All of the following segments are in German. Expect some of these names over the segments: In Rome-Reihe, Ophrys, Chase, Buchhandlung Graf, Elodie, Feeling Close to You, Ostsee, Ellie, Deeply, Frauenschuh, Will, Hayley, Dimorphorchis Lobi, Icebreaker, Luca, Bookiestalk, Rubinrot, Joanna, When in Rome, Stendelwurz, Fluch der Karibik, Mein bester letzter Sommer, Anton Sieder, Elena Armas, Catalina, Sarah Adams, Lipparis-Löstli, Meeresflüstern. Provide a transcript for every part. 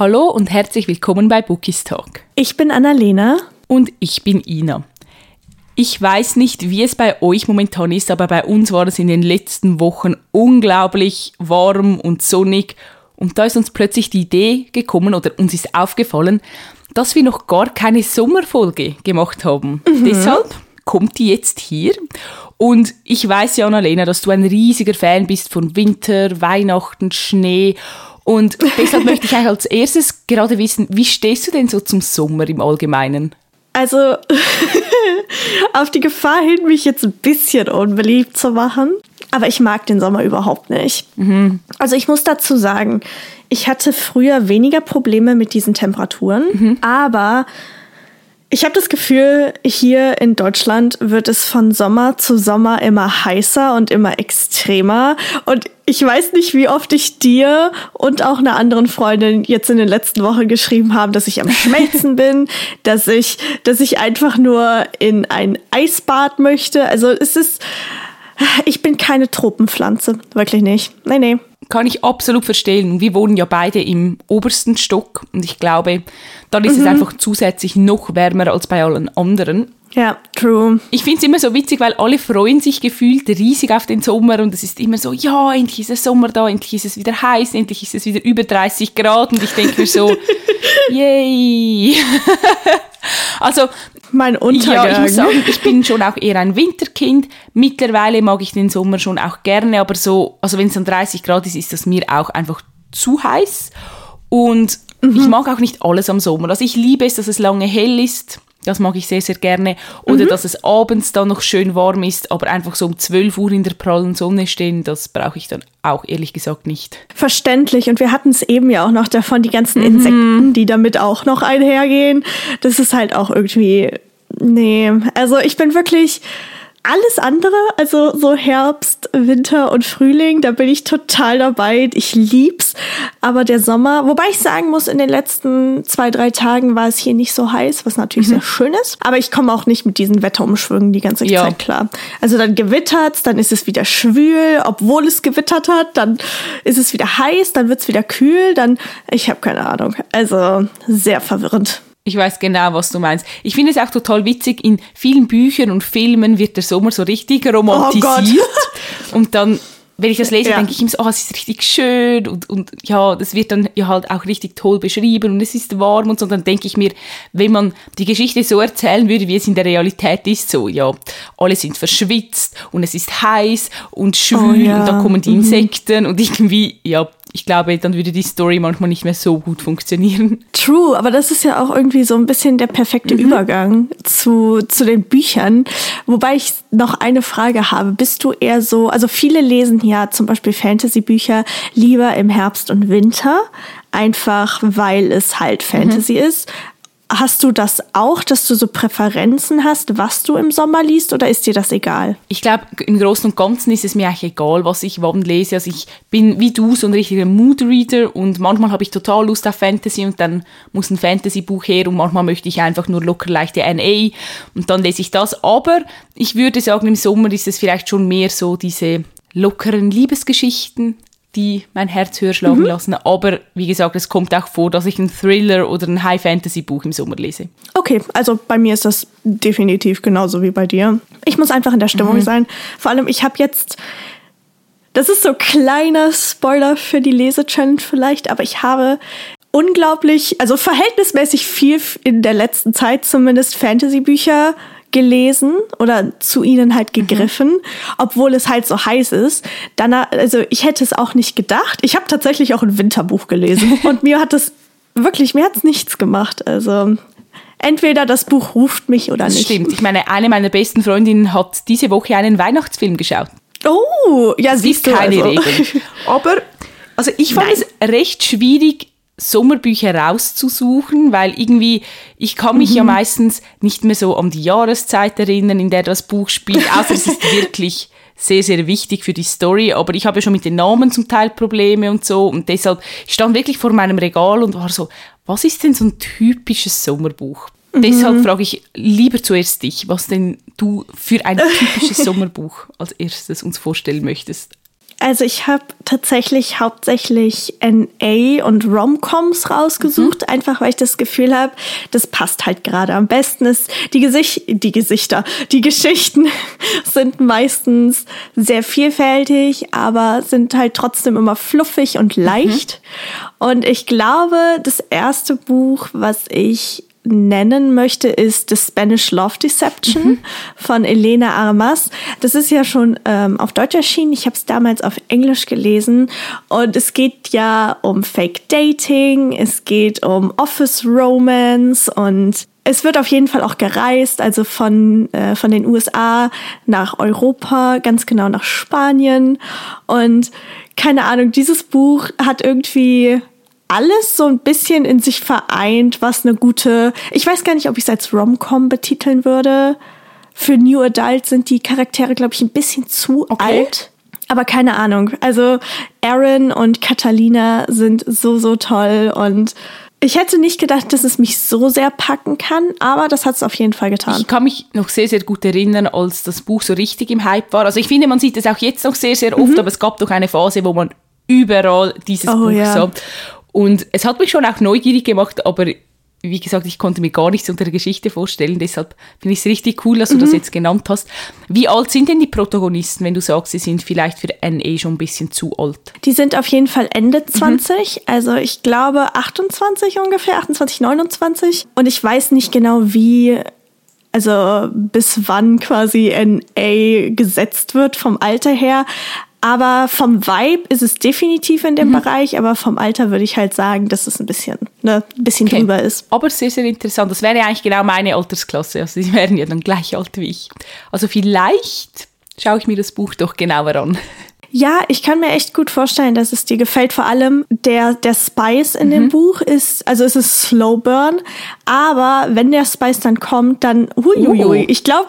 Hallo und herzlich willkommen bei Bookies Talk. Ich bin Annalena. Und ich bin Ina. Ich weiss nicht, wie es bei euch momentan ist, aber bei uns war es in den letzten Wochen unglaublich warm und sonnig. Und da ist uns plötzlich die Idee gekommen oder uns ist aufgefallen, dass wir noch gar keine Sommerfolge gemacht haben. Mhm. Deshalb kommt die jetzt hier. Und ich weiss ja, Annalena, dass du ein riesiger Fan bist von Winter, Weihnachten, Schnee. Und deshalb möchte ich eigentlich als erstes gerade wissen, wie stehst du denn so zum Sommer im Allgemeinen? Also, auf die Gefahr hin, mich jetzt ein bisschen unbeliebt zu machen. Aber ich mag den Sommer überhaupt nicht. Mhm. Also ich muss dazu sagen, ich hatte früher weniger Probleme mit diesen Temperaturen. Mhm. Aber ich habe das Gefühl, hier in Deutschland wird es von Sommer zu Sommer immer heißer und immer extremer. Und ich weiß nicht, wie oft ich dir und auch einer anderen Freundin jetzt in den letzten Wochen geschrieben habe, dass ich am Schmelzen bin, dass ich einfach nur in ein Eisbad möchte. Also es ist... Ich bin keine Tropenpflanze, wirklich nicht. Nee. Kann ich absolut verstehen. Wir wohnen ja beide im obersten Stock und ich glaube, dann ist es einfach zusätzlich noch wärmer als bei allen anderen. Ja, true. Ich finde es immer so witzig, weil alle freuen sich gefühlt riesig auf den Sommer und es ist immer so, ja, endlich ist der Sommer da, endlich ist es wieder heiß, endlich ist es wieder über 30 Grad und ich denke mir so, yay. Also, mein Untergang. Ja, ich muss sagen, ich bin schon auch eher ein Winterkind. Mittlerweile mag ich den Sommer schon auch gerne, aber so, also wenn es dann 30 Grad ist, ist das mir auch einfach zu heiß. Und ich mag auch nicht alles am Sommer. Also ich liebe es, dass es lange hell ist. Das mag ich sehr, sehr gerne. Oder dass es abends dann noch schön warm ist, aber einfach so um 12 Uhr in der prallen Sonne stehen, das brauche ich dann auch ehrlich gesagt nicht. Verständlich. Und wir hatten es eben ja auch noch davon, die ganzen Insekten, die damit auch noch einhergehen. Das ist halt auch irgendwie... Nee, also ich bin wirklich... Alles andere, also so Herbst, Winter und Frühling, da bin ich total dabei. Ich lieb's. Aber der Sommer, wobei ich sagen muss, in den letzten 2-3 Tagen war es hier nicht so heiß, was natürlich sehr schön ist. Aber ich komme auch nicht mit diesen Wetterumschwüngen die ganze Zeit klar. Also dann gewittert's, dann ist es wieder schwül, obwohl es gewittert hat, dann ist es wieder heiß, dann wird's wieder kühl, dann, ich habe keine Ahnung. Also sehr verwirrend. Ich weiß genau, was du meinst. Ich finde es auch total witzig, in vielen Büchern und Filmen wird der Sommer so richtig romantisiert. Oh und dann, wenn ich das lese, denke ich immer so, oh, es ist richtig schön und ja, das wird dann ja halt auch richtig toll beschrieben und es ist warm und so. Und dann denke ich mir, wenn man die Geschichte so erzählen würde, wie es in der Realität ist, so, ja, alle sind verschwitzt und es ist heiß und schwül und dann kommen die Insekten und irgendwie, ja, ich glaube, dann würde die Story manchmal nicht mehr so gut funktionieren. True, aber das ist ja auch irgendwie so ein bisschen der perfekte Übergang zu den Büchern. Wobei ich noch eine Frage habe. Bist du eher so, also viele lesen ja zum Beispiel Fantasy-Bücher lieber im Herbst und Winter, einfach weil es halt Fantasy ist. Hast du das auch, dass du so Präferenzen hast, was du im Sommer liest, oder ist dir das egal? Ich glaube, im Großen und Ganzen ist es mir eigentlich egal, was ich wann lese. Also ich bin wie du so ein richtiger Moodreader und manchmal habe ich total Lust auf Fantasy und dann muss ein Fantasy-Buch her und manchmal möchte ich einfach nur locker leichte NA und dann lese ich das. Aber ich würde sagen, im Sommer ist es vielleicht schon mehr so diese lockeren Liebesgeschichten, die mein Herz höher schlagen lassen. Aber wie gesagt, es kommt auch vor, dass ich einen Thriller oder ein High-Fantasy-Buch im Sommer lese. Okay, also bei mir ist das definitiv genauso wie bei dir. Ich muss einfach in der Stimmung sein. Vor allem, ich habe jetzt, das ist so ein kleiner Spoiler für die Lese-Challenge vielleicht, aber ich habe unglaublich, also verhältnismäßig viel in der letzten Zeit zumindest Fantasy-Bücher gelesen oder zu ihnen halt gegriffen, obwohl es halt so heiß ist. Danach, also ich hätte es auch nicht gedacht. Ich habe tatsächlich auch ein Winterbuch gelesen und mir hat es nichts gemacht. Also entweder das Buch ruft mich oder das nicht. Stimmt. Ich meine, eine meiner besten Freundinnen hat diese Woche einen Weihnachtsfilm geschaut. Oh, ja, das siehst du. Das ist keine Regel. Aber also ich fand es recht schwierig, Sommerbücher rauszusuchen, weil irgendwie, ich kann mich ja meistens nicht mehr so an die Jahreszeit erinnern, in der das Buch spielt, außer es ist wirklich sehr, sehr wichtig für die Story, aber ich habe ja schon mit den Namen zum Teil Probleme und so und deshalb, ich stand wirklich vor meinem Regal und war so, was ist denn so ein typisches Sommerbuch? Deshalb frage ich lieber zuerst dich, was denn du für ein typisches Sommerbuch als erstes uns vorstellen möchtest. Also ich habe tatsächlich hauptsächlich NA und Rom-Coms rausgesucht, einfach weil ich das Gefühl habe, das passt halt gerade am besten. Ist die Geschichten sind meistens sehr vielfältig, aber sind halt trotzdem immer fluffig und leicht. Und ich glaube, das erste Buch, was ich nennen möchte, ist The Spanish Love Deception von Elena Armas. Das ist ja schon auf Deutsch erschienen. Ich habe es damals auf Englisch gelesen. Und es geht ja um Fake Dating, es geht um Office Romance und es wird auf jeden Fall auch gereist, also von den USA nach Europa, ganz genau nach Spanien. Und keine Ahnung, dieses Buch hat irgendwie alles so ein bisschen in sich vereint, was eine gute, ich weiß gar nicht, ob ich es als Rom-Com betiteln würde. Für New Adult sind die Charaktere, glaube ich, ein bisschen zu alt. Aber keine Ahnung. Also Aaron und Catalina sind so, so toll. Und ich hätte nicht gedacht, dass es mich so sehr packen kann, aber das hat es auf jeden Fall getan. Ich kann mich noch sehr, sehr gut erinnern, als das Buch so richtig im Hype war. Also ich finde, man sieht es auch jetzt noch sehr, sehr oft, aber es gab doch eine Phase, wo man überall dieses Buch sah. Und es hat mich schon auch neugierig gemacht, aber wie gesagt, ich konnte mir gar nichts unter der Geschichte vorstellen. Deshalb finde ich es richtig cool, dass du das jetzt genannt hast. Wie alt sind denn die Protagonisten, wenn du sagst, sie sind vielleicht für NA schon ein bisschen zu alt? Die sind auf jeden Fall Ende 20, also ich glaube 28 ungefähr, 28, 29. Und ich weiß nicht genau, also bis wann quasi NA gesetzt wird vom Alter her. Aber vom Vibe ist es definitiv in dem Bereich, aber vom Alter würde ich halt sagen, dass es ein bisschen drüber ist. Aber sehr, sehr interessant. Das wäre ja eigentlich genau meine Altersklasse. Also sie wären ja dann gleich alt wie ich. Also vielleicht schaue ich mir das Buch doch genauer an. Ja, ich kann mir echt gut vorstellen, dass es dir gefällt. Vor allem der Spice in dem Buch ist, also es ist Slow Burn, aber wenn der Spice dann kommt, dann huiuiui. Ich glaube,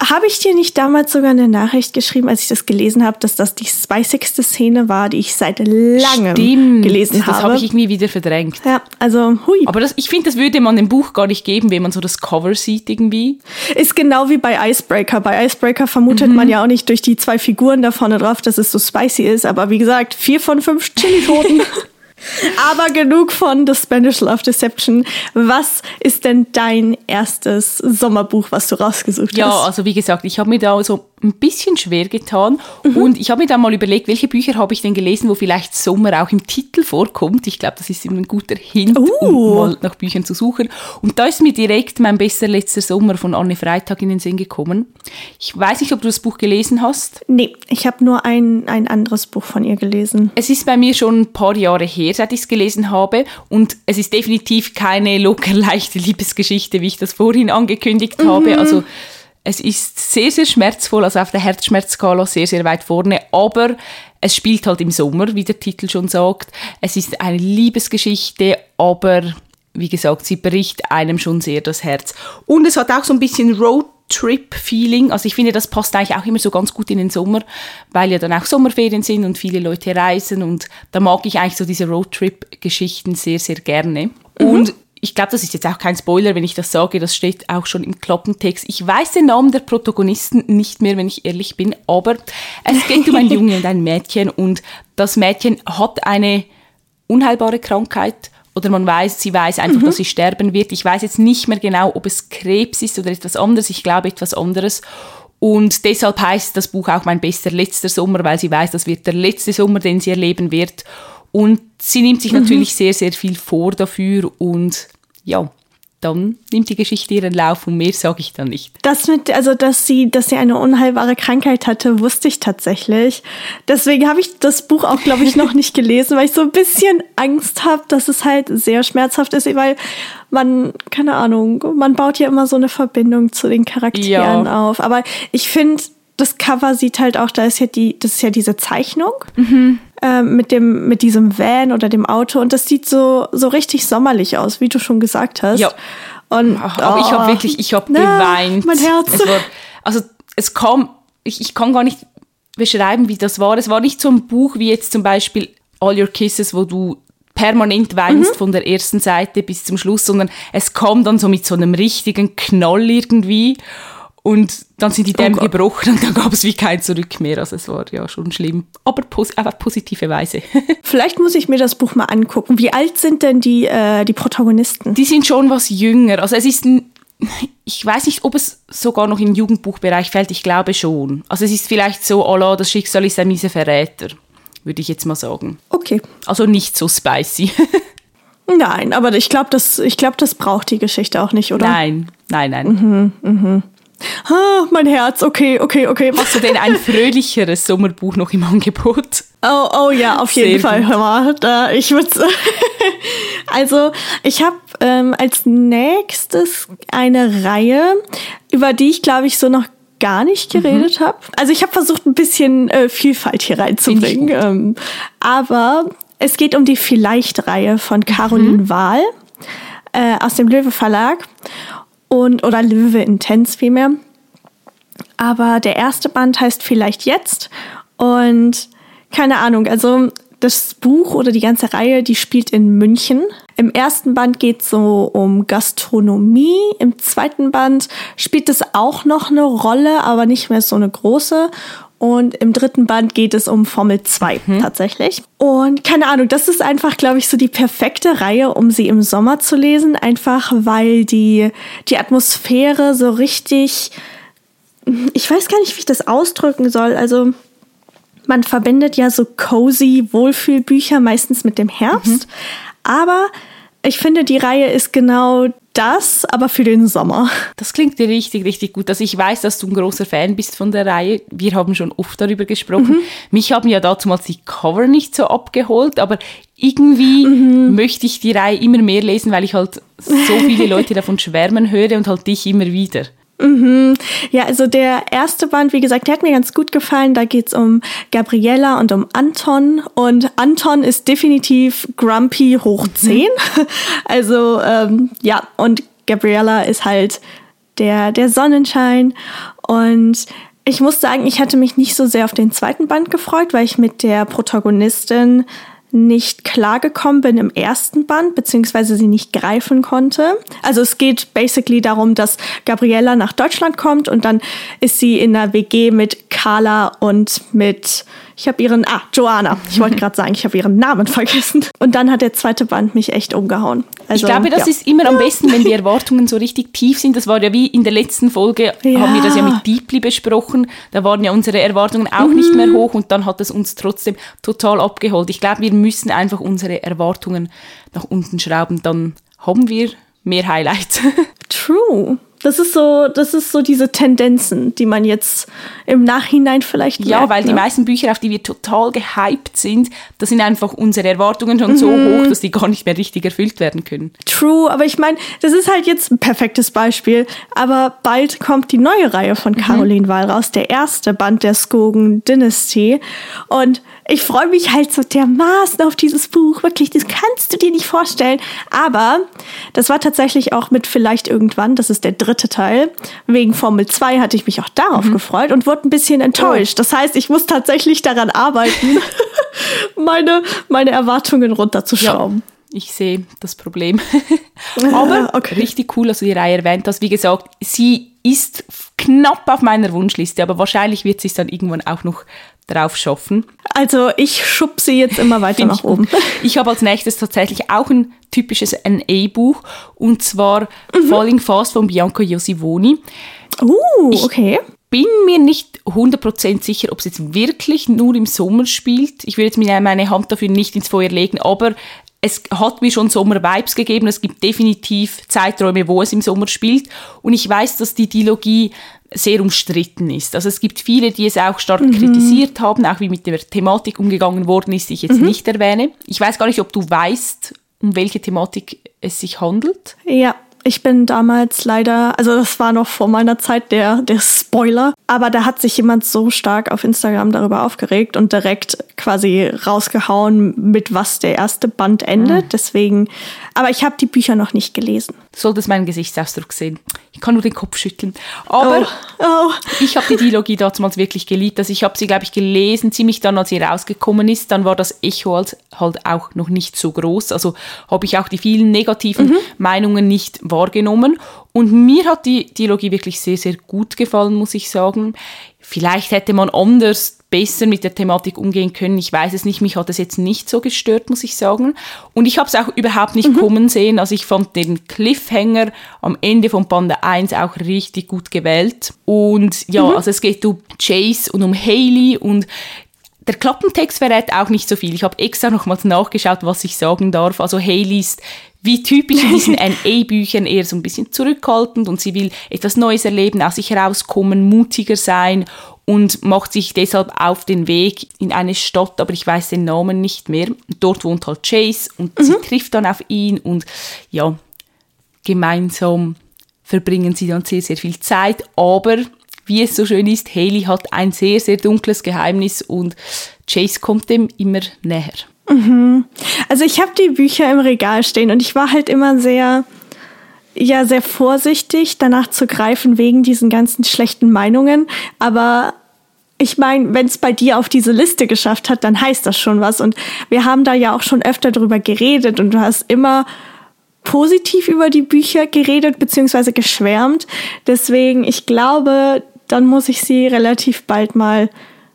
habe ich dir nicht damals sogar eine Nachricht geschrieben, als ich das gelesen habe, dass das die spicigste Szene war, die ich seit langem gelesen habe? Das habe ich irgendwie wieder verdrängt. Ja, also hui. Aber ich finde, das würde man dem Buch gar nicht geben, wenn man so das Cover sieht irgendwie. Ist genau wie bei Icebreaker. Bei Icebreaker vermutet man ja auch nicht durch die zwei Figuren da vorne drauf, dass es so spicy ist. Aber wie gesagt, 4 von 5 Chili-Toten. Aber genug von The Spanish Love Deception. Was ist denn dein erstes Sommerbuch, was du rausgesucht hast? Ja, also wie gesagt, ich habe mir da so ein bisschen schwer getan. Und ich habe mir dann mal überlegt, welche Bücher habe ich denn gelesen, wo vielleicht Sommer auch im Titel vorkommt. Ich glaube, das ist immer ein guter Hint, um mal nach Büchern zu suchen. Und da ist mir direkt Mein bester letzter Sommer von Anne Freytag in den Sinn gekommen. Ich weiß nicht, ob du das Buch gelesen hast. Nee, ich habe nur ein anderes Buch von ihr gelesen. Es ist bei mir schon ein paar Jahre her, seit ich es gelesen habe. Und es ist definitiv keine locker leichte Liebesgeschichte, wie ich das vorhin angekündigt habe. Also es ist sehr, sehr schmerzvoll, also auf der Herzschmerzskala sehr, sehr weit vorne, aber es spielt halt im Sommer, wie der Titel schon sagt. Es ist eine Liebesgeschichte, aber wie gesagt, sie bricht einem schon sehr das Herz. Und es hat auch so ein bisschen Roadtrip-Feeling, also ich finde, das passt eigentlich auch immer so ganz gut in den Sommer, weil ja dann auch Sommerferien sind und viele Leute reisen und da mag ich eigentlich so diese Roadtrip-Geschichten sehr, sehr gerne. Und ich glaube, das ist jetzt auch kein Spoiler, wenn ich das sage, das steht auch schon im Klappentext. Ich weiß den Namen der Protagonisten nicht mehr, wenn ich ehrlich bin, aber es geht um einen Jungen und ein Mädchen und das Mädchen hat eine unheilbare Krankheit oder sie weiß einfach, dass sie sterben wird. Ich weiß jetzt nicht mehr genau, ob es Krebs ist oder etwas anderes, ich glaube etwas anderes. Und deshalb heißt das Buch auch Mein bester letzter Sommer, weil sie weiß, das wird der letzte Sommer, den sie erleben wird. Und sie nimmt sich natürlich sehr, sehr viel vor dafür und ja, dann nimmt die Geschichte ihren Lauf und mehr sage ich dann nicht. Dass sie eine unheilbare Krankheit hatte, wusste ich tatsächlich. Deswegen habe ich das Buch auch, glaube ich, noch nicht gelesen, weil ich so ein bisschen Angst habe, dass es halt sehr schmerzhaft ist, weil man baut ja immer so eine Verbindung zu den Charakteren auf. Aber ich finde, das Cover sieht halt auch, das ist ja diese Zeichnung mit diesem Van oder dem Auto und das sieht so richtig sommerlich aus, wie du schon gesagt hast. Ja. Und aber ich habe geweint. Mein Herz. Ich kann gar nicht beschreiben, wie das war. Es war nicht so ein Buch wie jetzt zum Beispiel All Your Kisses, wo du permanent weinst von der ersten Seite bis zum Schluss, sondern es kam dann so mit so einem richtigen Knall irgendwie. Und dann sind die Dämme gebrochen und dann gab es wie kein Zurück mehr. Also es war ja schon schlimm, aber auf positive Weise. Vielleicht muss ich mir das Buch mal angucken. Wie alt sind denn die Protagonisten? Die sind schon was jünger. Also es ist, ich weiß nicht, ob es sogar noch im Jugendbuchbereich fällt. Ich glaube schon. Also es ist vielleicht so, Allah, das Schicksal ist ein mieser Verräter, würde ich jetzt mal sagen. Okay. Also nicht so spicy. Nein, aber ich glaube, das braucht die Geschichte auch nicht, oder? Nein. Mhm. Ah, mein Herz, okay. Hast du denn ein fröhlicheres Sommerbuch noch im Angebot? Oh ja, auf jeden Fall. Hör mal, ich würde Also, ich habe als nächstes eine Reihe, über die ich, glaube ich, so noch gar nicht geredet habe. Also ich habe versucht, ein bisschen Vielfalt hier reinzubringen. Aber es geht um die Vielleicht-Reihe von Caroline Wahl aus dem Löwe Verlag. Oder Live Intense vielmehr. Aber der erste Band heißt Vielleicht Jetzt. Und keine Ahnung, also das Buch oder die ganze Reihe, die spielt in München. Im ersten Band geht es so um Gastronomie. Im zweiten Band spielt es auch noch eine Rolle, aber nicht mehr so eine große. Und im dritten Band geht es um Formel 2 tatsächlich. Und keine Ahnung, das ist einfach, glaube ich, so die perfekte Reihe, um sie im Sommer zu lesen. Einfach, weil die Atmosphäre so richtig, ich weiß gar nicht, wie ich das ausdrücken soll. Also man verbindet ja so cozy Wohlfühlbücher meistens mit dem Herbst. Aber ich finde, die Reihe ist genau das, aber für den Sommer. Das klingt dir richtig, richtig gut. Also ich weiß, dass du ein großer Fan bist von der Reihe. Wir haben schon oft darüber gesprochen. Mich haben ja damals die Cover nicht so abgeholt, aber irgendwie möchte ich die Reihe immer mehr lesen, weil ich halt so viele Leute davon schwärmen höre und halt dich immer wieder. Ja, also der erste Band, wie gesagt, der hat mir ganz gut gefallen. Da geht's um Gabriella und um Anton. Und Anton ist definitiv grumpy hoch 10. Also, ja, und Gabriella ist halt der Sonnenschein. Und ich muss sagen, ich hatte mich nicht so sehr auf den zweiten Band gefreut, weil ich mit der Protagonistin nicht klargekommen bin im ersten Band, beziehungsweise sie nicht greifen konnte. Also es geht basically darum, dass Gabriella nach Deutschland kommt und dann ist sie in einer WG mit Carla und mit, Joanna. Ich wollte gerade sagen, ich habe ihren Namen vergessen. Und dann hat der zweite Band mich echt umgehauen. Also, ich glaube, das ist immer am besten, wenn die Erwartungen so richtig tief sind. Das war ja wie in der letzten Folge, haben wir das ja mit Deeply besprochen. Da waren ja unsere Erwartungen auch nicht mehr hoch und dann hat es uns trotzdem total abgeholt. Ich glaube, wir müssen einfach unsere Erwartungen nach unten schrauben, dann haben wir mehr Highlights. True. Das ist so diese Tendenzen, die man jetzt im Nachhinein vielleicht merkt, weil die meisten Bücher, auf die wir total gehypt sind, da sind einfach unsere Erwartungen schon so hoch, dass die gar nicht mehr richtig erfüllt werden können. True, aber ich meine, das ist halt jetzt ein perfektes Beispiel, aber bald kommt die neue Reihe von Caroline Wahl raus, der erste Band der Skogen Dynasty, und ich freue mich halt so dermaßen auf dieses Buch, wirklich, das kannst du dir nicht vorstellen, aber das war tatsächlich auch mit Vielleicht irgendwann, das ist der dritte Teil. Wegen Formel 2 hatte ich mich auch darauf gefreut und wurde ein bisschen enttäuscht. Das heißt, ich muss tatsächlich daran arbeiten, meine Erwartungen runterzuschrauben. Ja. Ich sehe das Problem. Aber richtig cool, dass du die Reihe erwähnt hast. Wie gesagt, sie ist knapp auf meiner Wunschliste, aber wahrscheinlich wird sie es dann irgendwann auch noch drauf schaffen. Also ich schub sie jetzt immer weiter nach oben. Ich habe als nächstes tatsächlich auch ein typisches NA-Buch, und zwar Falling Fast von Bianca Iosivoni. Okay. Bin mir nicht 100% sicher, ob es jetzt wirklich nur im Sommer spielt. Ich will jetzt meine Hand dafür nicht ins Feuer legen, aber es hat mir schon Sommer-Vibes gegeben. Es gibt definitiv Zeiträume, wo es im Sommer spielt. Und ich weiß, dass die Dilogie sehr umstritten ist. Also es gibt viele, die es auch stark kritisiert haben, auch wie mit der Thematik umgegangen worden ist, die ich jetzt nicht erwähne. Ich weiß gar nicht, ob du weißt, um welche Thematik es sich handelt. Ja, ich bin damals leider, also das war noch vor meiner Zeit der Spoiler, aber da hat sich jemand so stark auf Instagram darüber aufgeregt und direkt quasi rausgehauen, mit was der erste Band endet. Deswegen, aber ich habe die Bücher noch nicht gelesen. Du solltest meinen Gesichtsausdruck sehen. Ich kann nur den Kopf schütteln. Aber ich habe die Dilogie damals wirklich geliebt. Also ich habe sie, glaube ich, gelesen, ziemlich dann, als sie rausgekommen ist. Dann war das Echo halt auch noch nicht so groß. Also habe ich auch die vielen negativen Meinungen nicht wahrgenommen. Und mir hat die Dialogie wirklich sehr, sehr gut gefallen, muss ich sagen. Vielleicht hätte man anders, besser mit der Thematik umgehen können. Ich weiß es nicht, mich hat es jetzt nicht so gestört, muss ich sagen. Und ich habe es auch überhaupt nicht kommen sehen. Also ich fand den Cliffhanger am Ende von Bande 1 auch richtig gut gewählt. Und ja, also es geht um Chase und um Hayley und der Klappentext verrät auch nicht so viel. Ich habe extra nochmals nachgeschaut, was ich sagen darf. Also Hayley ist wie typisch in diesen NA-Büchern eher so ein bisschen zurückhaltend und sie will etwas Neues erleben, aus sich herauskommen, mutiger sein und macht sich deshalb auf den Weg in eine Stadt, aber ich weiß den Namen nicht mehr. Dort wohnt halt Chase und sie trifft dann auf ihn und ja, gemeinsam verbringen sie dann sehr, sehr viel Zeit, aber wie es so schön ist, Hayley hat ein sehr, sehr dunkles Geheimnis und Chase kommt dem immer näher. Mhm. Also ich habe die Bücher im Regal stehen und ich war halt immer sehr, ja, sehr vorsichtig, danach zu greifen wegen diesen ganzen schlechten Meinungen. Aber ich meine, wenn es bei dir auf diese Liste geschafft hat, dann heißt das schon was. Und wir haben da ja auch schon öfter drüber geredet und du hast immer positiv über die Bücher geredet bzw. geschwärmt. Deswegen, ich glaube, dann muss ich sie relativ bald mal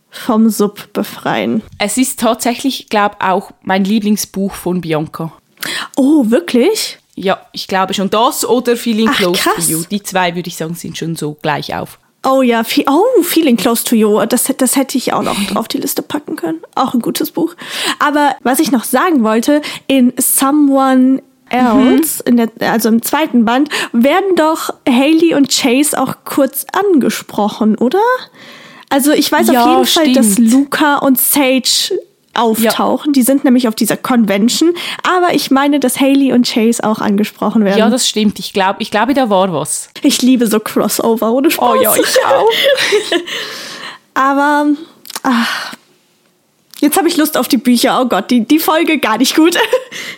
vom Sub befreien. Es ist tatsächlich, ich glaube, auch mein Lieblingsbuch von Bianca. Oh, wirklich? Ja, ich glaube schon das oder Feeling Close to You. Die zwei, würde ich sagen, sind schon so gleich auf. Oh ja, Feeling Close to You. Das hätte ich auch noch auf die Liste packen können. Auch ein gutes Buch. Aber was ich noch sagen wollte, in Someone Else, also im zweiten Band, werden doch Hayley und Chase auch kurz angesprochen, oder? Also ich weiß ja, auf jeden Fall, dass Luca und Sage auftauchen. Ja. Die sind nämlich auf dieser Convention. Aber ich meine, dass Hayley und Chase auch angesprochen werden. Ja, das stimmt. Ich glaube, da war was. Ich liebe so Crossover, ohne Spaß. Oh ja, ich auch. Aber jetzt habe ich Lust auf die Bücher. Oh Gott, die Folge gar nicht gut.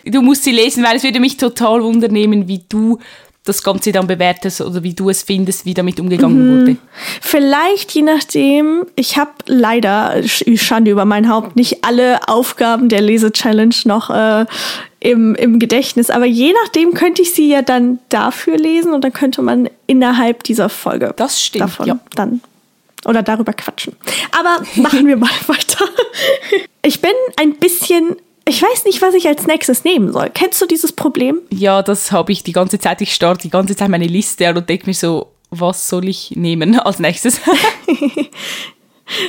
Du musst sie lesen, weil es würde mich total wundernehmen, wie du das Ganze dann bewertest oder wie du es findest, wie damit umgegangen wurde. Vielleicht, je nachdem, ich habe leider, Schande über mein Haupt, nicht alle Aufgaben der Lese-Challenge noch im Gedächtnis, aber je nachdem könnte ich sie ja dann dafür lesen und dann könnte man innerhalb dieser Folge das stimmt, davon dann oder darüber quatschen. Aber machen wir mal weiter. Ich bin ein bisschen... Ich weiß nicht, was ich als nächstes nehmen soll. Kennst du dieses Problem? Ja, das habe ich die ganze Zeit. Ich starte die ganze Zeit meine Liste und denke mir so, was soll ich nehmen als nächstes?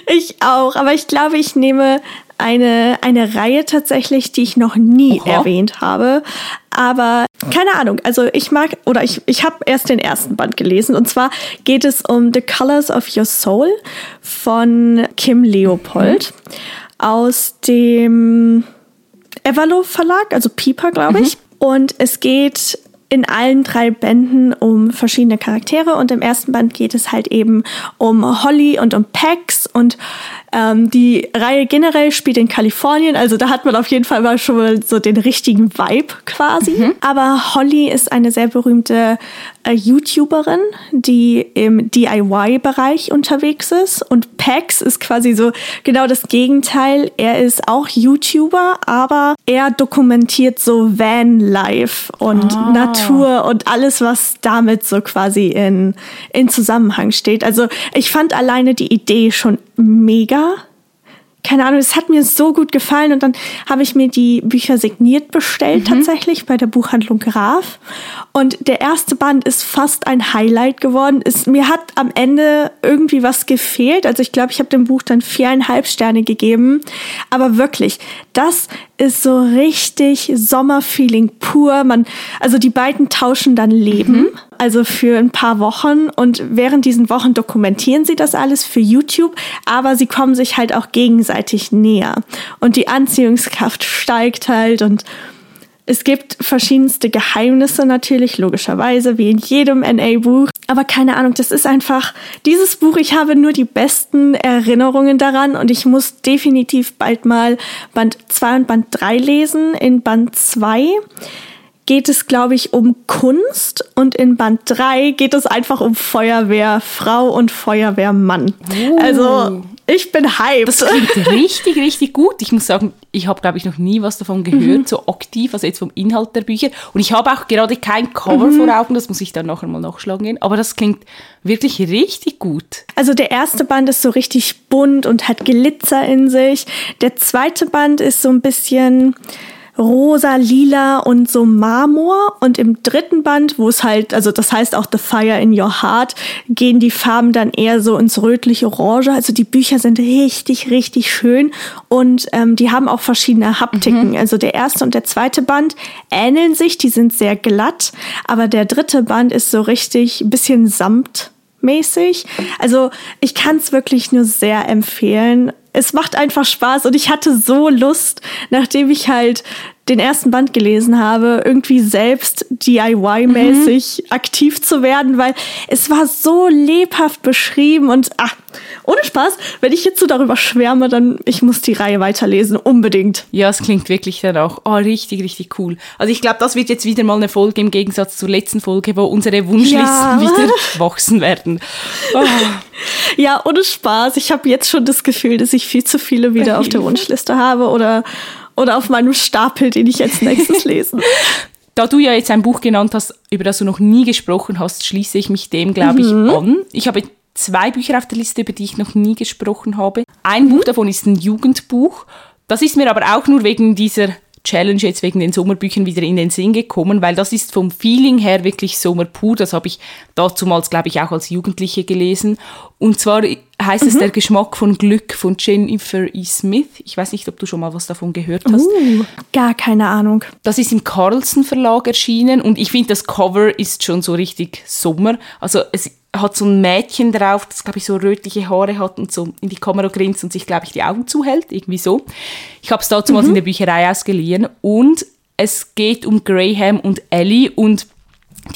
Ich auch, aber ich glaube, ich nehme eine Reihe tatsächlich, die ich noch nie erwähnt habe. Aber keine Ahnung, also ich habe erst den ersten Band gelesen und zwar geht es um The Colors of Your Soul von Kim Leopold aus dem Evalo Verlag, also Piper, glaube ich. Und es geht in allen drei Bänden um verschiedene Charaktere. Und im ersten Band geht es halt eben um Holly und um Pax. Und die Reihe generell spielt in Kalifornien. Also da hat man auf jeden Fall mal schon mal so den richtigen Vibe quasi. Aber Holly ist eine sehr berühmte YouTuberin, die im DIY-Bereich unterwegs ist. Und Pax ist quasi so genau das Gegenteil. Er ist auch YouTuber, aber er dokumentiert so Van-Life und Natur und alles, was damit so quasi in Zusammenhang steht. Also ich fand alleine die Idee schon mega. Keine Ahnung, es hat mir so gut gefallen und dann habe ich mir die Bücher signiert bestellt tatsächlich bei der Buchhandlung Graf und der erste Band ist fast ein Highlight geworden. Mir hat am Ende irgendwie was gefehlt, also ich glaube, ich habe dem Buch dann 4,5 Sterne gegeben, aber wirklich, das ist so richtig Sommerfeeling pur. Also die beiden tauschen dann Leben, also für ein paar Wochen. Und während diesen Wochen dokumentieren sie das alles für YouTube, aber sie kommen sich halt auch gegenseitig näher. Und die Anziehungskraft steigt halt und es gibt verschiedenste Geheimnisse natürlich, logischerweise, wie in jedem NA-Buch. Aber keine Ahnung, das ist einfach dieses Buch. Ich habe nur die besten Erinnerungen daran und ich muss definitiv bald mal Band 2 und Band 3 lesen. In Band 2 geht es, glaube ich, um Kunst und in Band 3 geht es einfach um Feuerwehrfrau und Feuerwehrmann. Also Ich bin hyped. Das klingt richtig, richtig gut. Ich muss sagen, ich habe, glaube ich, noch nie was davon gehört, so aktiv, also jetzt vom Inhalt der Bücher. Und ich habe auch gerade kein Cover vor Augen, das muss ich dann nachher mal nachschlagen gehen. Aber das klingt wirklich richtig gut. Also der erste Band ist so richtig bunt und hat Glitzer in sich. Der zweite Band ist so ein bisschen rosa, lila und so Marmor. Und im dritten Band, wo es halt, also das heißt auch The Fire in Your Heart, gehen die Farben dann eher so ins rötlich-orange. Also die Bücher sind richtig, richtig schön. Und die haben auch verschiedene Haptiken. Mhm. Also der erste und der zweite Band ähneln sich, die sind sehr glatt. Aber der dritte Band ist so richtig ein bisschen samtmäßig. Also ich kann es wirklich nur sehr empfehlen. Es macht einfach Spaß und ich hatte so Lust, nachdem ich halt den ersten Band gelesen habe, irgendwie selbst DIY-mäßig aktiv zu werden, weil es war so lebhaft beschrieben und ohne Spaß, wenn ich jetzt so darüber schwärme, dann ich muss die Reihe weiterlesen, unbedingt. Ja, es klingt wirklich danach. Oh, richtig, richtig cool. Also ich glaube, das wird jetzt wieder mal eine Folge im Gegensatz zur letzten Folge, wo unsere Wunschlisten wieder wachsen werden. Oh. Ja, ohne Spaß. Ich habe jetzt schon das Gefühl, dass ich viel zu viele wieder auf der Wunschliste habe oder auf meinem Stapel, den ich als nächstes lese. Da du ja jetzt ein Buch genannt hast, über das du noch nie gesprochen hast, schließe ich mich dem, glaube ich, an. Ich habe 2 Bücher auf der Liste, über die ich noch nie gesprochen habe. Ein Buch davon ist ein Jugendbuch. Das ist mir aber auch nur wegen dieser Challenge, jetzt wegen den Sommerbüchern, wieder in den Sinn gekommen, weil das ist vom Feeling her wirklich Sommer pur. Das habe ich dazumals, glaube ich, auch als Jugendliche gelesen. Und zwar heißt es Der Geschmack von Glück von Jennifer E. Smith. Ich weiß nicht, ob du schon mal was davon gehört hast. Gar keine Ahnung. Das ist im Carlsen Verlag erschienen und ich finde, das Cover ist schon so richtig Sommer. Also es hat so ein Mädchen drauf, das, glaube ich, so rötliche Haare hat und so in die Kamera grinst und sich, glaube ich, die Augen zuhält, irgendwie so. Ich habe es damals in der Bücherei ausgeliehen und es geht um Graham und Ellie und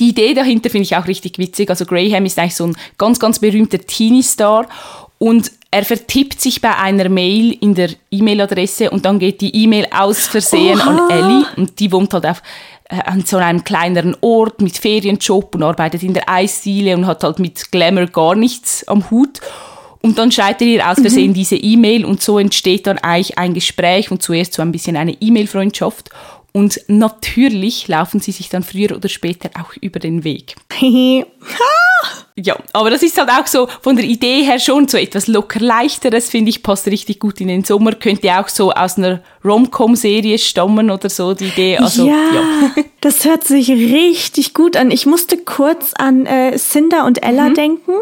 die Idee dahinter finde ich auch richtig witzig. Also Graham ist eigentlich so ein ganz, ganz berühmter Teenie-Star und er vertippt sich bei einer Mail in der E-Mail-Adresse und dann geht die E-Mail aus Versehen an Ellie und die wohnt halt an so einem kleineren Ort mit Ferienjob und arbeitet in der Eisdiele und hat halt mit Glamour gar nichts am Hut. Und dann schreibt er ihr aus Versehen diese E-Mail und so entsteht dann eigentlich ein Gespräch und zuerst so ein bisschen eine E-Mail-Freundschaft. Und natürlich laufen sie sich dann früher oder später auch über den Weg. Ja, aber das ist halt auch so von der Idee her schon so etwas locker leichteres, finde ich, passt richtig gut in den Sommer. Könnte auch so aus einer Rom-Com-Serie stammen oder so, die Idee. Also, ja, das hört sich richtig gut an. Ich musste kurz an Cinder und Ella denken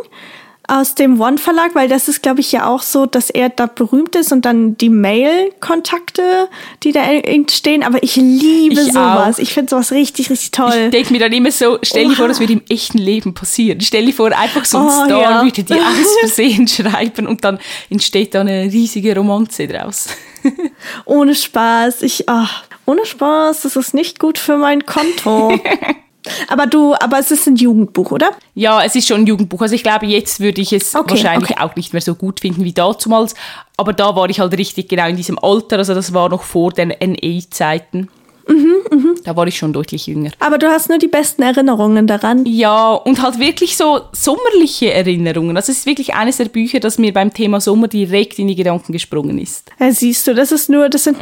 aus dem One-Verlag, weil das ist, glaube ich, ja auch so, dass er da berühmt ist und dann die Mail-Kontakte, die da entstehen. Aber ich liebe sowas. Ich finde sowas richtig, richtig toll. Ich denke mir dann immer so, stell dir vor, das würde im echten Leben passieren. Stell dir vor, einfach so ein Star würde die aus Versehen schreiben und dann entsteht da eine riesige Romanze draus. Ohne Spaß. Ohne Spaß, das ist nicht gut für mein Konto. Aber es ist ein Jugendbuch, oder? Ja, es ist schon ein Jugendbuch. Also ich glaube, jetzt würde ich es wahrscheinlich auch nicht mehr so gut finden wie damals. Aber da war ich halt richtig genau in diesem Alter. Also das war noch vor den NA-Zeiten. Da war ich schon deutlich jünger. Aber du hast nur die besten Erinnerungen daran. Ja, und halt wirklich so sommerliche Erinnerungen. Also es ist wirklich eines der Bücher, das mir beim Thema Sommer direkt in die Gedanken gesprungen ist. Ja, siehst du, das sind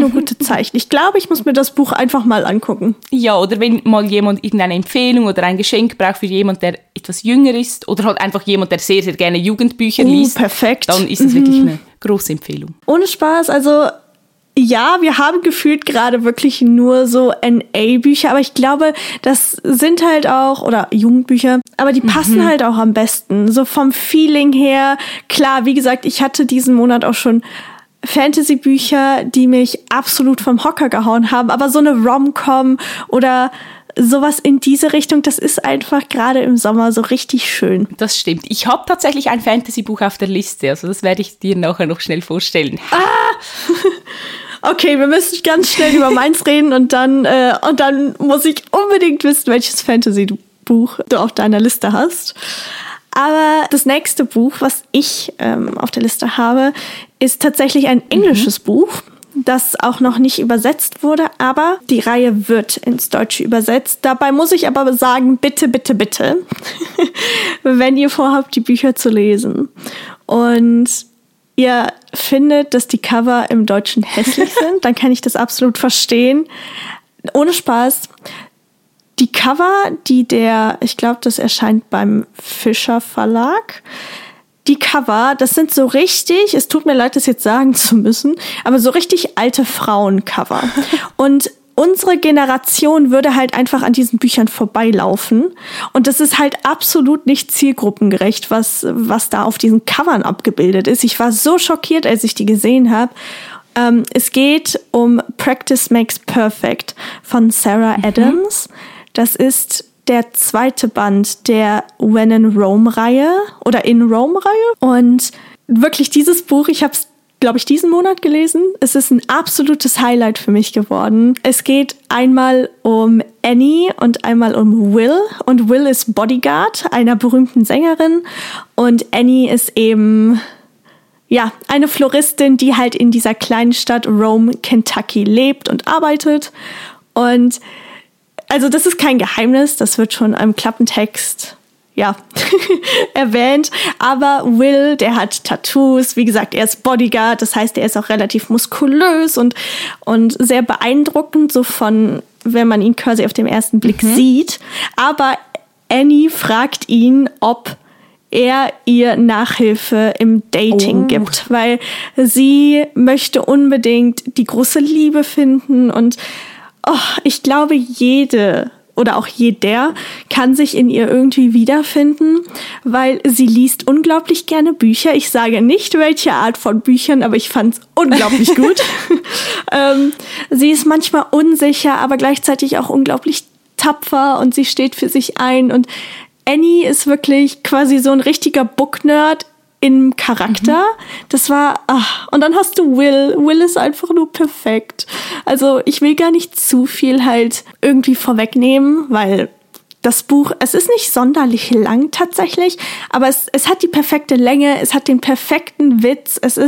nur gute Zeichen. Ich glaube, ich muss mir das Buch einfach mal angucken. Ja, oder wenn mal jemand irgendeine Empfehlung oder ein Geschenk braucht für jemand, der etwas jünger ist oder halt einfach jemand, der sehr, sehr gerne Jugendbücher liest, perfekt. Dann ist es wirklich eine große Empfehlung. Ohne Spaß, also... Ja, wir haben gefühlt gerade wirklich nur so NA-Bücher, aber ich glaube, das sind halt auch, oder Jugendbücher, aber die passen halt auch am besten. So vom Feeling her, klar, wie gesagt, ich hatte diesen Monat auch schon Fantasy-Bücher, die mich absolut vom Hocker gehauen haben, aber so eine Rom-Com oder... sowas in diese Richtung, das ist einfach gerade im Sommer so richtig schön. Das stimmt. Ich habe tatsächlich ein Fantasy-Buch auf der Liste, also das werde ich dir nachher noch schnell vorstellen. Okay, wir müssen ganz schnell über meins reden und dann muss ich unbedingt wissen, welches Fantasy-Buch du auf deiner Liste hast. Aber das nächste Buch, was ich auf der Liste habe, ist tatsächlich ein englisches Buch, das auch noch nicht übersetzt wurde, aber die Reihe wird ins Deutsche übersetzt. Dabei muss ich aber sagen, bitte, bitte, bitte, wenn ihr vorhabt, die Bücher zu lesen und ihr findet, dass die Cover im Deutschen hässlich sind, dann kann ich das absolut verstehen. Ohne Spaß. Die Cover, ich glaube, das erscheint beim Fischer Verlag. Die Cover, das sind so richtig, es tut mir leid, das jetzt sagen zu müssen, aber so richtig alte Frauencover. Und unsere Generation würde halt einfach an diesen Büchern vorbeilaufen. Und das ist halt absolut nicht zielgruppengerecht, was da auf diesen Covern abgebildet ist. Ich war so schockiert, als ich die gesehen habe. Es geht um Practice Makes Perfect von Sarah Adams. Das ist der zweite Band der When in Rome-Reihe oder In Rome-Reihe. Und wirklich dieses Buch, ich habe es, glaube ich, diesen Monat gelesen. Es ist ein absolutes Highlight für mich geworden. Es geht einmal um Annie und einmal um Will. Und Will ist Bodyguard einer berühmten Sängerin. Und Annie ist eben, ja, eine Floristin, die halt in dieser kleinen Stadt Rome, Kentucky lebt und arbeitet. Und also das ist kein Geheimnis, das wird schon im Klappentext ja erwähnt, aber Will, der hat Tattoos, wie gesagt, er ist Bodyguard, das heißt, er ist auch relativ muskulös und sehr beeindruckend, so von, wenn man ihn quasi auf dem ersten Blick sieht, aber Annie fragt ihn, ob er ihr Nachhilfe im Dating gibt, weil sie möchte unbedingt die große Liebe finden und ich glaube, jede oder auch jeder kann sich in ihr irgendwie wiederfinden, weil sie liest unglaublich gerne Bücher. Ich sage nicht, welche Art von Büchern, aber ich fand's unglaublich gut. Sie ist manchmal unsicher, aber gleichzeitig auch unglaublich tapfer und sie steht für sich ein. Und Annie ist wirklich quasi so ein richtiger Book-Nerd im Charakter. Das war, und dann hast du Will. Will ist einfach nur perfekt. Also ich will gar nicht zu viel halt irgendwie vorwegnehmen, weil das Buch, es ist nicht sonderlich lang tatsächlich, aber es hat die perfekte Länge, es hat den perfekten Witz, es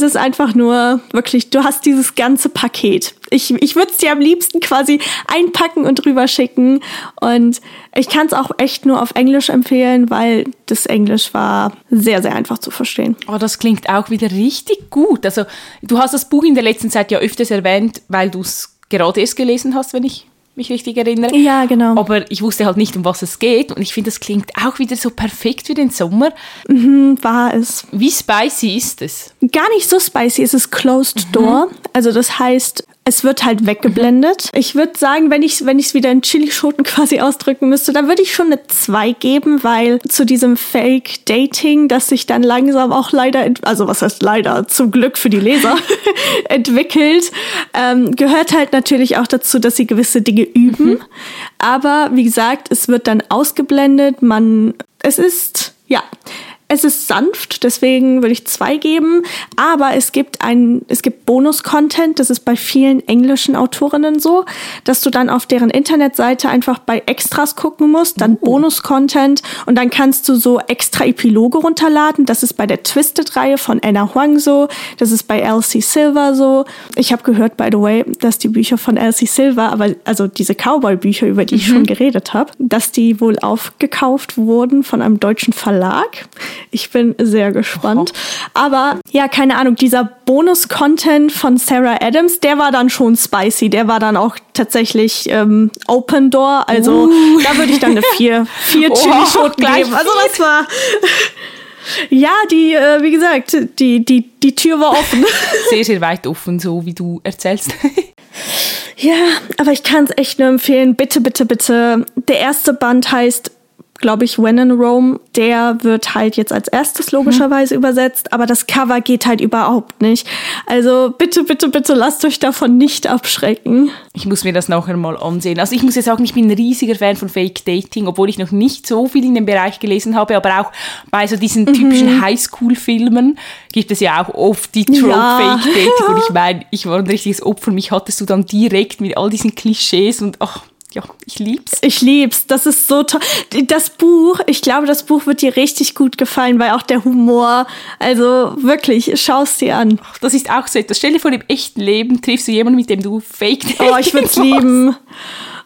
ist einfach nur wirklich, du hast dieses ganze Paket. Ich würde es dir am liebsten quasi einpacken und rüberschicken. Und ich kann es auch echt nur auf Englisch empfehlen, weil das Englisch war sehr, sehr einfach zu verstehen. Oh, das klingt auch wieder richtig gut. Also du hast das Buch in der letzten Zeit ja öfters erwähnt, weil du es gerade erst gelesen hast, wenn ich mich richtig erinnere. Ja, genau. Aber ich wusste halt nicht, um was es geht. Und ich finde, das klingt auch wieder so perfekt für den Sommer. War es. Wie spicy ist es? Gar nicht so spicy. Es ist Closed Door. Also das heißt, es wird halt weggeblendet. Ich würde sagen, wenn ich's wieder in Chilischoten quasi ausdrücken müsste, dann würde ich schon eine 2 geben, weil zu diesem Fake-Dating, das sich dann langsam auch leider, also was heißt leider, zum Glück für die Leser entwickelt, gehört halt natürlich auch dazu, dass sie gewisse Dinge üben. Aber wie gesagt, es wird dann ausgeblendet. Es ist sanft, deswegen würde ich 2 geben, aber es gibt Bonus-Content, das ist bei vielen englischen Autorinnen so, dass du dann auf deren Internetseite einfach bei Extras gucken musst, dann Bonus-Content und dann kannst du so extra Epiloge runterladen, das ist bei der Twisted-Reihe von Anna Huang so, das ist bei Elsie Silver so. Ich habe gehört, by the way, dass die Bücher von Elsie Silver, aber also diese Cowboy-Bücher, über die ich schon geredet habe, dass die wohl aufgekauft wurden von einem deutschen Verlag. Ich bin sehr gespannt. Aber ja, keine Ahnung, dieser Bonus-Content von Sarah Adams, der war dann schon spicy. Der war dann auch tatsächlich Open Door. Also da würde ich dann eine 4 Chili-Schoten geben. Also das war... Ja, wie gesagt, die Tür war offen. Sehr, sehr weit offen, so wie du erzählst. Ja, aber ich kann es echt nur empfehlen. Bitte, bitte, bitte. Der erste Band heißt... glaube ich, When in Rome, der wird halt jetzt als erstes logischerweise übersetzt, aber das Cover geht halt überhaupt nicht. Also bitte, bitte, bitte lasst euch davon nicht abschrecken. Ich muss mir das nachher mal ansehen. Also ich muss jetzt sagen, ich bin ein riesiger Fan von Fake Dating, obwohl ich noch nicht so viel in dem Bereich gelesen habe, aber auch bei so diesen typischen Highschool-Filmen gibt es ja auch oft die Trope Fake Dating und ich meine, ich war ein richtiges Opfer, mich hattest du dann direkt mit all diesen Klischees und ja, ich lieb's. Das ist so toll. Das Buch, ich glaube, das Buch wird dir richtig gut gefallen, weil auch der Humor, also wirklich, schau's dir an. Das ist auch so etwas. Stell dir vor, im echten Leben triffst du jemanden, mit dem du fake dating. Oh, ich würde lieben.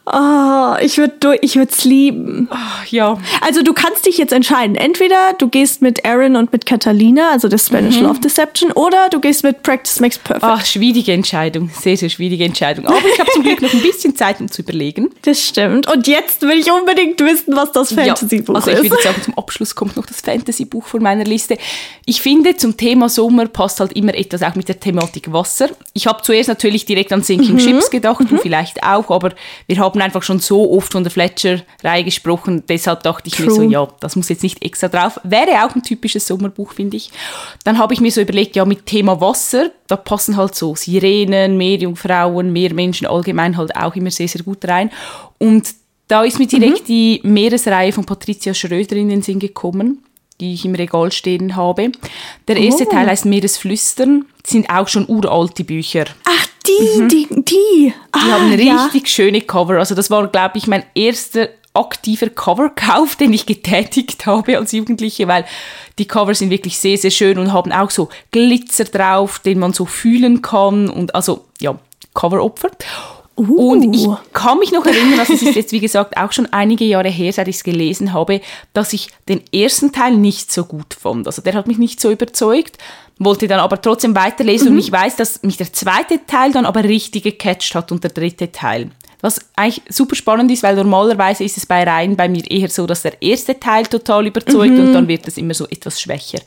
Oh, ich würd's lieben. Oh, ja. Also du kannst dich jetzt entscheiden. Entweder du gehst mit Aaron und mit Catalina, also The Spanish Love Deception, oder du gehst mit Practice Makes Perfect. Ach, schwierige Entscheidung. Sehr, sehr schwierige Entscheidung. Aber ich habe zum Glück noch ein bisschen Zeit, um zu überlegen. Das stimmt. Und jetzt will ich unbedingt wissen, was das Fantasy-Buch ist. Also ich würde sagen, zum Abschluss kommt noch das Fantasy-Buch von meiner Liste. Ich finde, zum Thema Sommer passt halt immer etwas auch mit der Thematik Wasser. Ich habe zuerst natürlich direkt an Sinking Ships gedacht und vielleicht auch, aber wir haben einfach schon so oft von der Vielleicht-Reihe gesprochen, deshalb dachte ich mir so, ja, das muss jetzt nicht extra drauf. Wäre auch ein typisches Sommerbuch, finde ich. Dann habe ich mir so überlegt, ja, mit Thema Wasser, da passen halt so Sirenen, Meerjungfrauen, Meermenschen allgemein halt auch immer sehr, sehr gut rein. Und da ist mir direkt die Meeresreihe von Patricia Schröder in den Sinn gekommen, die ich im Regal stehen habe. Der erste Teil heißt Meeresflüstern, sind auch schon uralte Bücher. Ach, die haben richtig schöne Cover. Also das war, glaube ich, mein erster aktiver Coverkauf, den ich getätigt habe als Jugendliche, weil die Cover sind wirklich sehr, sehr schön und haben auch so Glitzer drauf, den man so fühlen kann und also, ja, Coveropfer. Und ich kann mich noch erinnern, also es ist jetzt, wie gesagt, auch schon einige Jahre her, seit ich es gelesen habe, dass ich den ersten Teil nicht so gut fand. Also der hat mich nicht so überzeugt, wollte dann aber trotzdem weiterlesen und ich weiß, dass mich der zweite Teil dann aber richtig gecatcht hat und der dritte Teil. Was eigentlich super spannend ist, weil normalerweise ist es bei Reihen bei mir eher so, dass der erste Teil total überzeugt und dann wird es immer so etwas schwächer.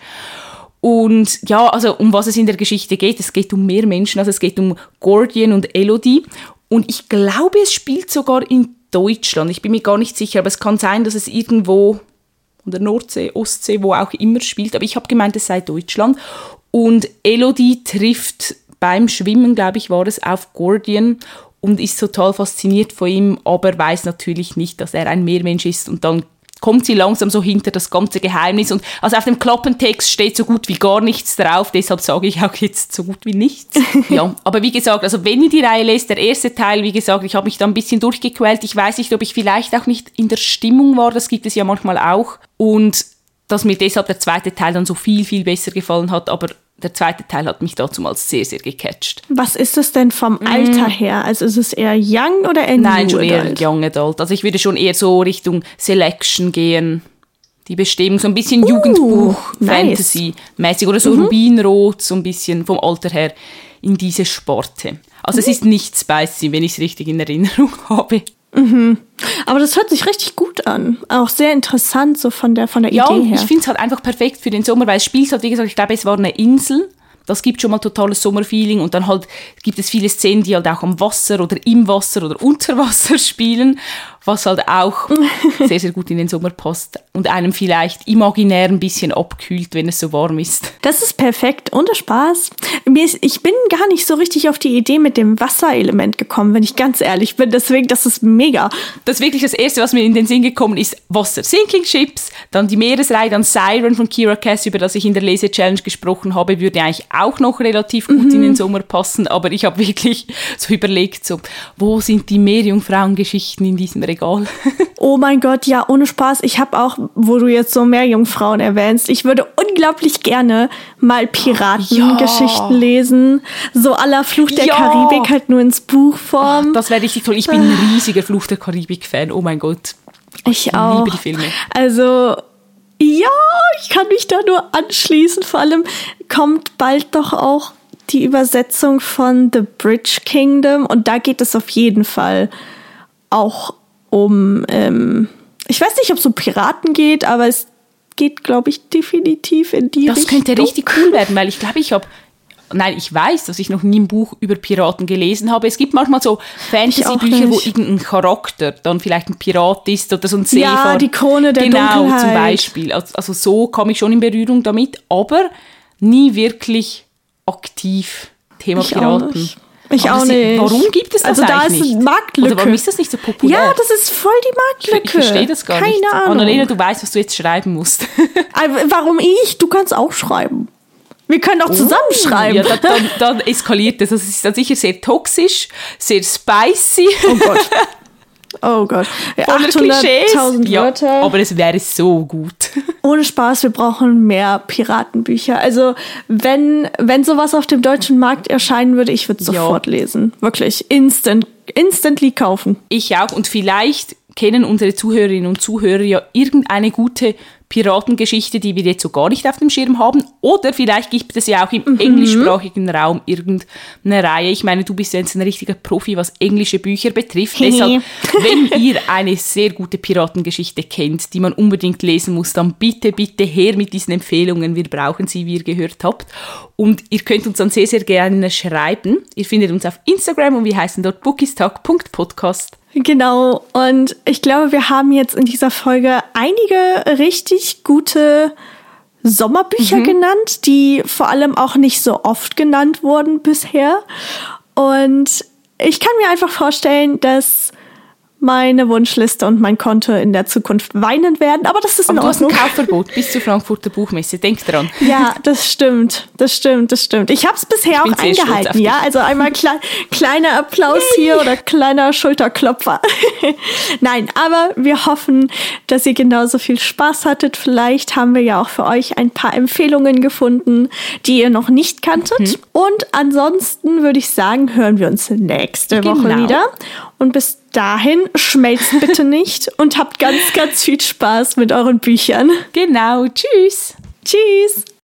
Und ja, also um was es in der Geschichte geht, es geht um mehr Menschen, also es geht um Gordian und Elodie. Und ich glaube, es spielt sogar in Deutschland. Ich bin mir gar nicht sicher, aber es kann sein, dass es irgendwo an der Nordsee, Ostsee, wo auch immer spielt. Aber ich habe gemeint, es sei Deutschland. Und Elodie trifft beim Schwimmen, glaube ich, war es, auf Gordian und ist total fasziniert von ihm, aber weiß natürlich nicht, dass er ein Meermensch ist. Und dann kommt sie langsam so hinter das ganze Geheimnis. Und also auf dem Klappentext steht so gut wie gar nichts drauf, deshalb sage ich auch jetzt so gut wie nichts. Ja, aber wie gesagt, also wenn ihr die Reihe lest, der erste Teil, wie gesagt, ich habe mich da ein bisschen durchgequält. Ich weiß nicht, ob ich vielleicht auch nicht in der Stimmung war, das gibt es ja manchmal auch. Und dass mir deshalb der zweite Teil dann so viel, viel besser gefallen hat, aber der zweite Teil hat mich dazumals sehr, sehr gecatcht. Was ist das denn vom Alter her? Also ist es eher Young oder eher New Adult? Nein, schon eher Young Adult. Also ich würde schon eher so Richtung Selection gehen. Die Bestimmung, so ein bisschen Jugendbuch, Fantasy-mäßig oder so Rubinrot, so ein bisschen vom Alter her in diese Sparte. Also es ist nicht spicy, wenn ich es richtig in Erinnerung habe. Mhm. Aber das hört sich richtig gut an. Auch sehr interessant, so von der Idee her. Ja, ich finde es halt einfach perfekt für den Sommer, weil es spielt halt, wie gesagt, ich glaube, es war eine Insel. Das gibt schon mal totales Sommerfeeling und dann halt gibt es viele Szenen, die halt auch am Wasser oder im Wasser oder unter Wasser spielen, was halt auch sehr, sehr gut in den Sommer passt und einem vielleicht imaginär ein bisschen abkühlt, wenn es so warm ist. Das ist perfekt und der Spaß. Ich bin gar nicht so richtig auf die Idee mit dem Wasserelement gekommen, wenn ich ganz ehrlich bin. Deswegen, das ist mega. Das ist wirklich das Erste, was mir in den Sinn gekommen ist, Wasser. Sinking Ships, dann die Meeresreihe, dann Siren von Kira Cass, über das ich in der Lese-Challenge gesprochen habe, würde eigentlich auch noch relativ gut in den Sommer passen, aber ich habe wirklich so überlegt, so, wo sind die Meerjungfrauengeschichten in diesem Regal? Oh mein Gott, ja, ohne Spaß. Ich habe auch, wo du jetzt so Meerjungfrauen erwähnst, ich würde unglaublich gerne mal Piratengeschichten lesen, so à la Fluch der Karibik, halt nur ins Buchform. Ach, das wäre richtig toll. Ich bin ein riesiger Fluch der Karibik-Fan, oh mein Gott. Ich auch. Liebe die Filme. Also, ja, ich kann mich da nur anschließen. Vor allem kommt bald doch auch die Übersetzung von The Bridge Kingdom und da geht es auf jeden Fall auch um, ich weiß nicht, ob es um Piraten geht, aber es geht, glaube ich, definitiv in die Richtung. Das könnte richtig cool werden, weil ich glaube, ich weiß, dass ich noch nie ein Buch über Piraten gelesen habe. Es gibt manchmal so Fantasy-Bücher, wo irgendein Charakter dann vielleicht ein Pirat ist oder so ein Seefahrer. Ja, die Krone der Dunkelheit. Zum Beispiel. Also so kam ich schon in Berührung damit, aber nie wirklich aktiv Thema Piraten. Ich auch nicht. Warum gibt es das eigentlich nicht? Also da ist eine Marktlücke. Oder warum ist das nicht so populär? Ja, das ist voll die Marktlücke. Ich verstehe das gar nicht. Keine Ahnung. Annalena, du weißt, was du jetzt schreiben musst. Warum ich? Du kannst auch schreiben. Wir können auch zusammenschreiben. Ja, dann eskaliert das. Das ist dann sicher sehr toxisch, sehr spicy. Oh Gott. Oh Gott. Ja, 800.000 Wörter. Ja, aber es wäre so gut. Ohne Spaß, wir brauchen mehr Piratenbücher. Also wenn sowas auf dem deutschen Markt erscheinen würde, ich würde es sofort lesen. Wirklich, instant instantly kaufen. Ich auch. Und vielleicht kennen unsere Zuhörerinnen und Zuhörer ja irgendeine gute Piratengeschichte, die wir jetzt so gar nicht auf dem Schirm haben. Oder vielleicht gibt es ja auch im englischsprachigen Raum irgendeine Reihe. Ich meine, du bist ja jetzt ein richtiger Profi, was englische Bücher betrifft. Deshalb, wenn ihr eine sehr gute Piratengeschichte kennt, die man unbedingt lesen muss, dann bitte, bitte her mit diesen Empfehlungen. Wir brauchen sie, wie ihr gehört habt. Und ihr könnt uns dann sehr, sehr gerne schreiben. Ihr findet uns auf Instagram und wir heißen dort bookistag.podcast. Genau, und ich glaube, wir haben jetzt in dieser Folge einige richtig gute Sommerbücher genannt, die vor allem auch nicht so oft genannt wurden bisher. Und ich kann mir einfach vorstellen, dass meine Wunschliste und mein Konto in der Zukunft weinen werden, aber das ist in Ordnung. Du hast ein Kaufverbot bis zur Frankfurter Buchmesse, denk dran. Ja, das stimmt. Ich habe es bisher auch eingehalten, ja, also einmal kleiner Applaus hier oder kleiner Schulterklopfer. Nein, aber wir hoffen, dass ihr genauso viel Spaß hattet. Vielleicht haben wir ja auch für euch ein paar Empfehlungen gefunden, die ihr noch nicht kanntet. Und ansonsten würde ich sagen, hören wir uns nächste Woche wieder. Und bis dahin schmelzt bitte nicht und habt ganz, ganz viel Spaß mit euren Büchern. Genau, tschüss. Tschüss.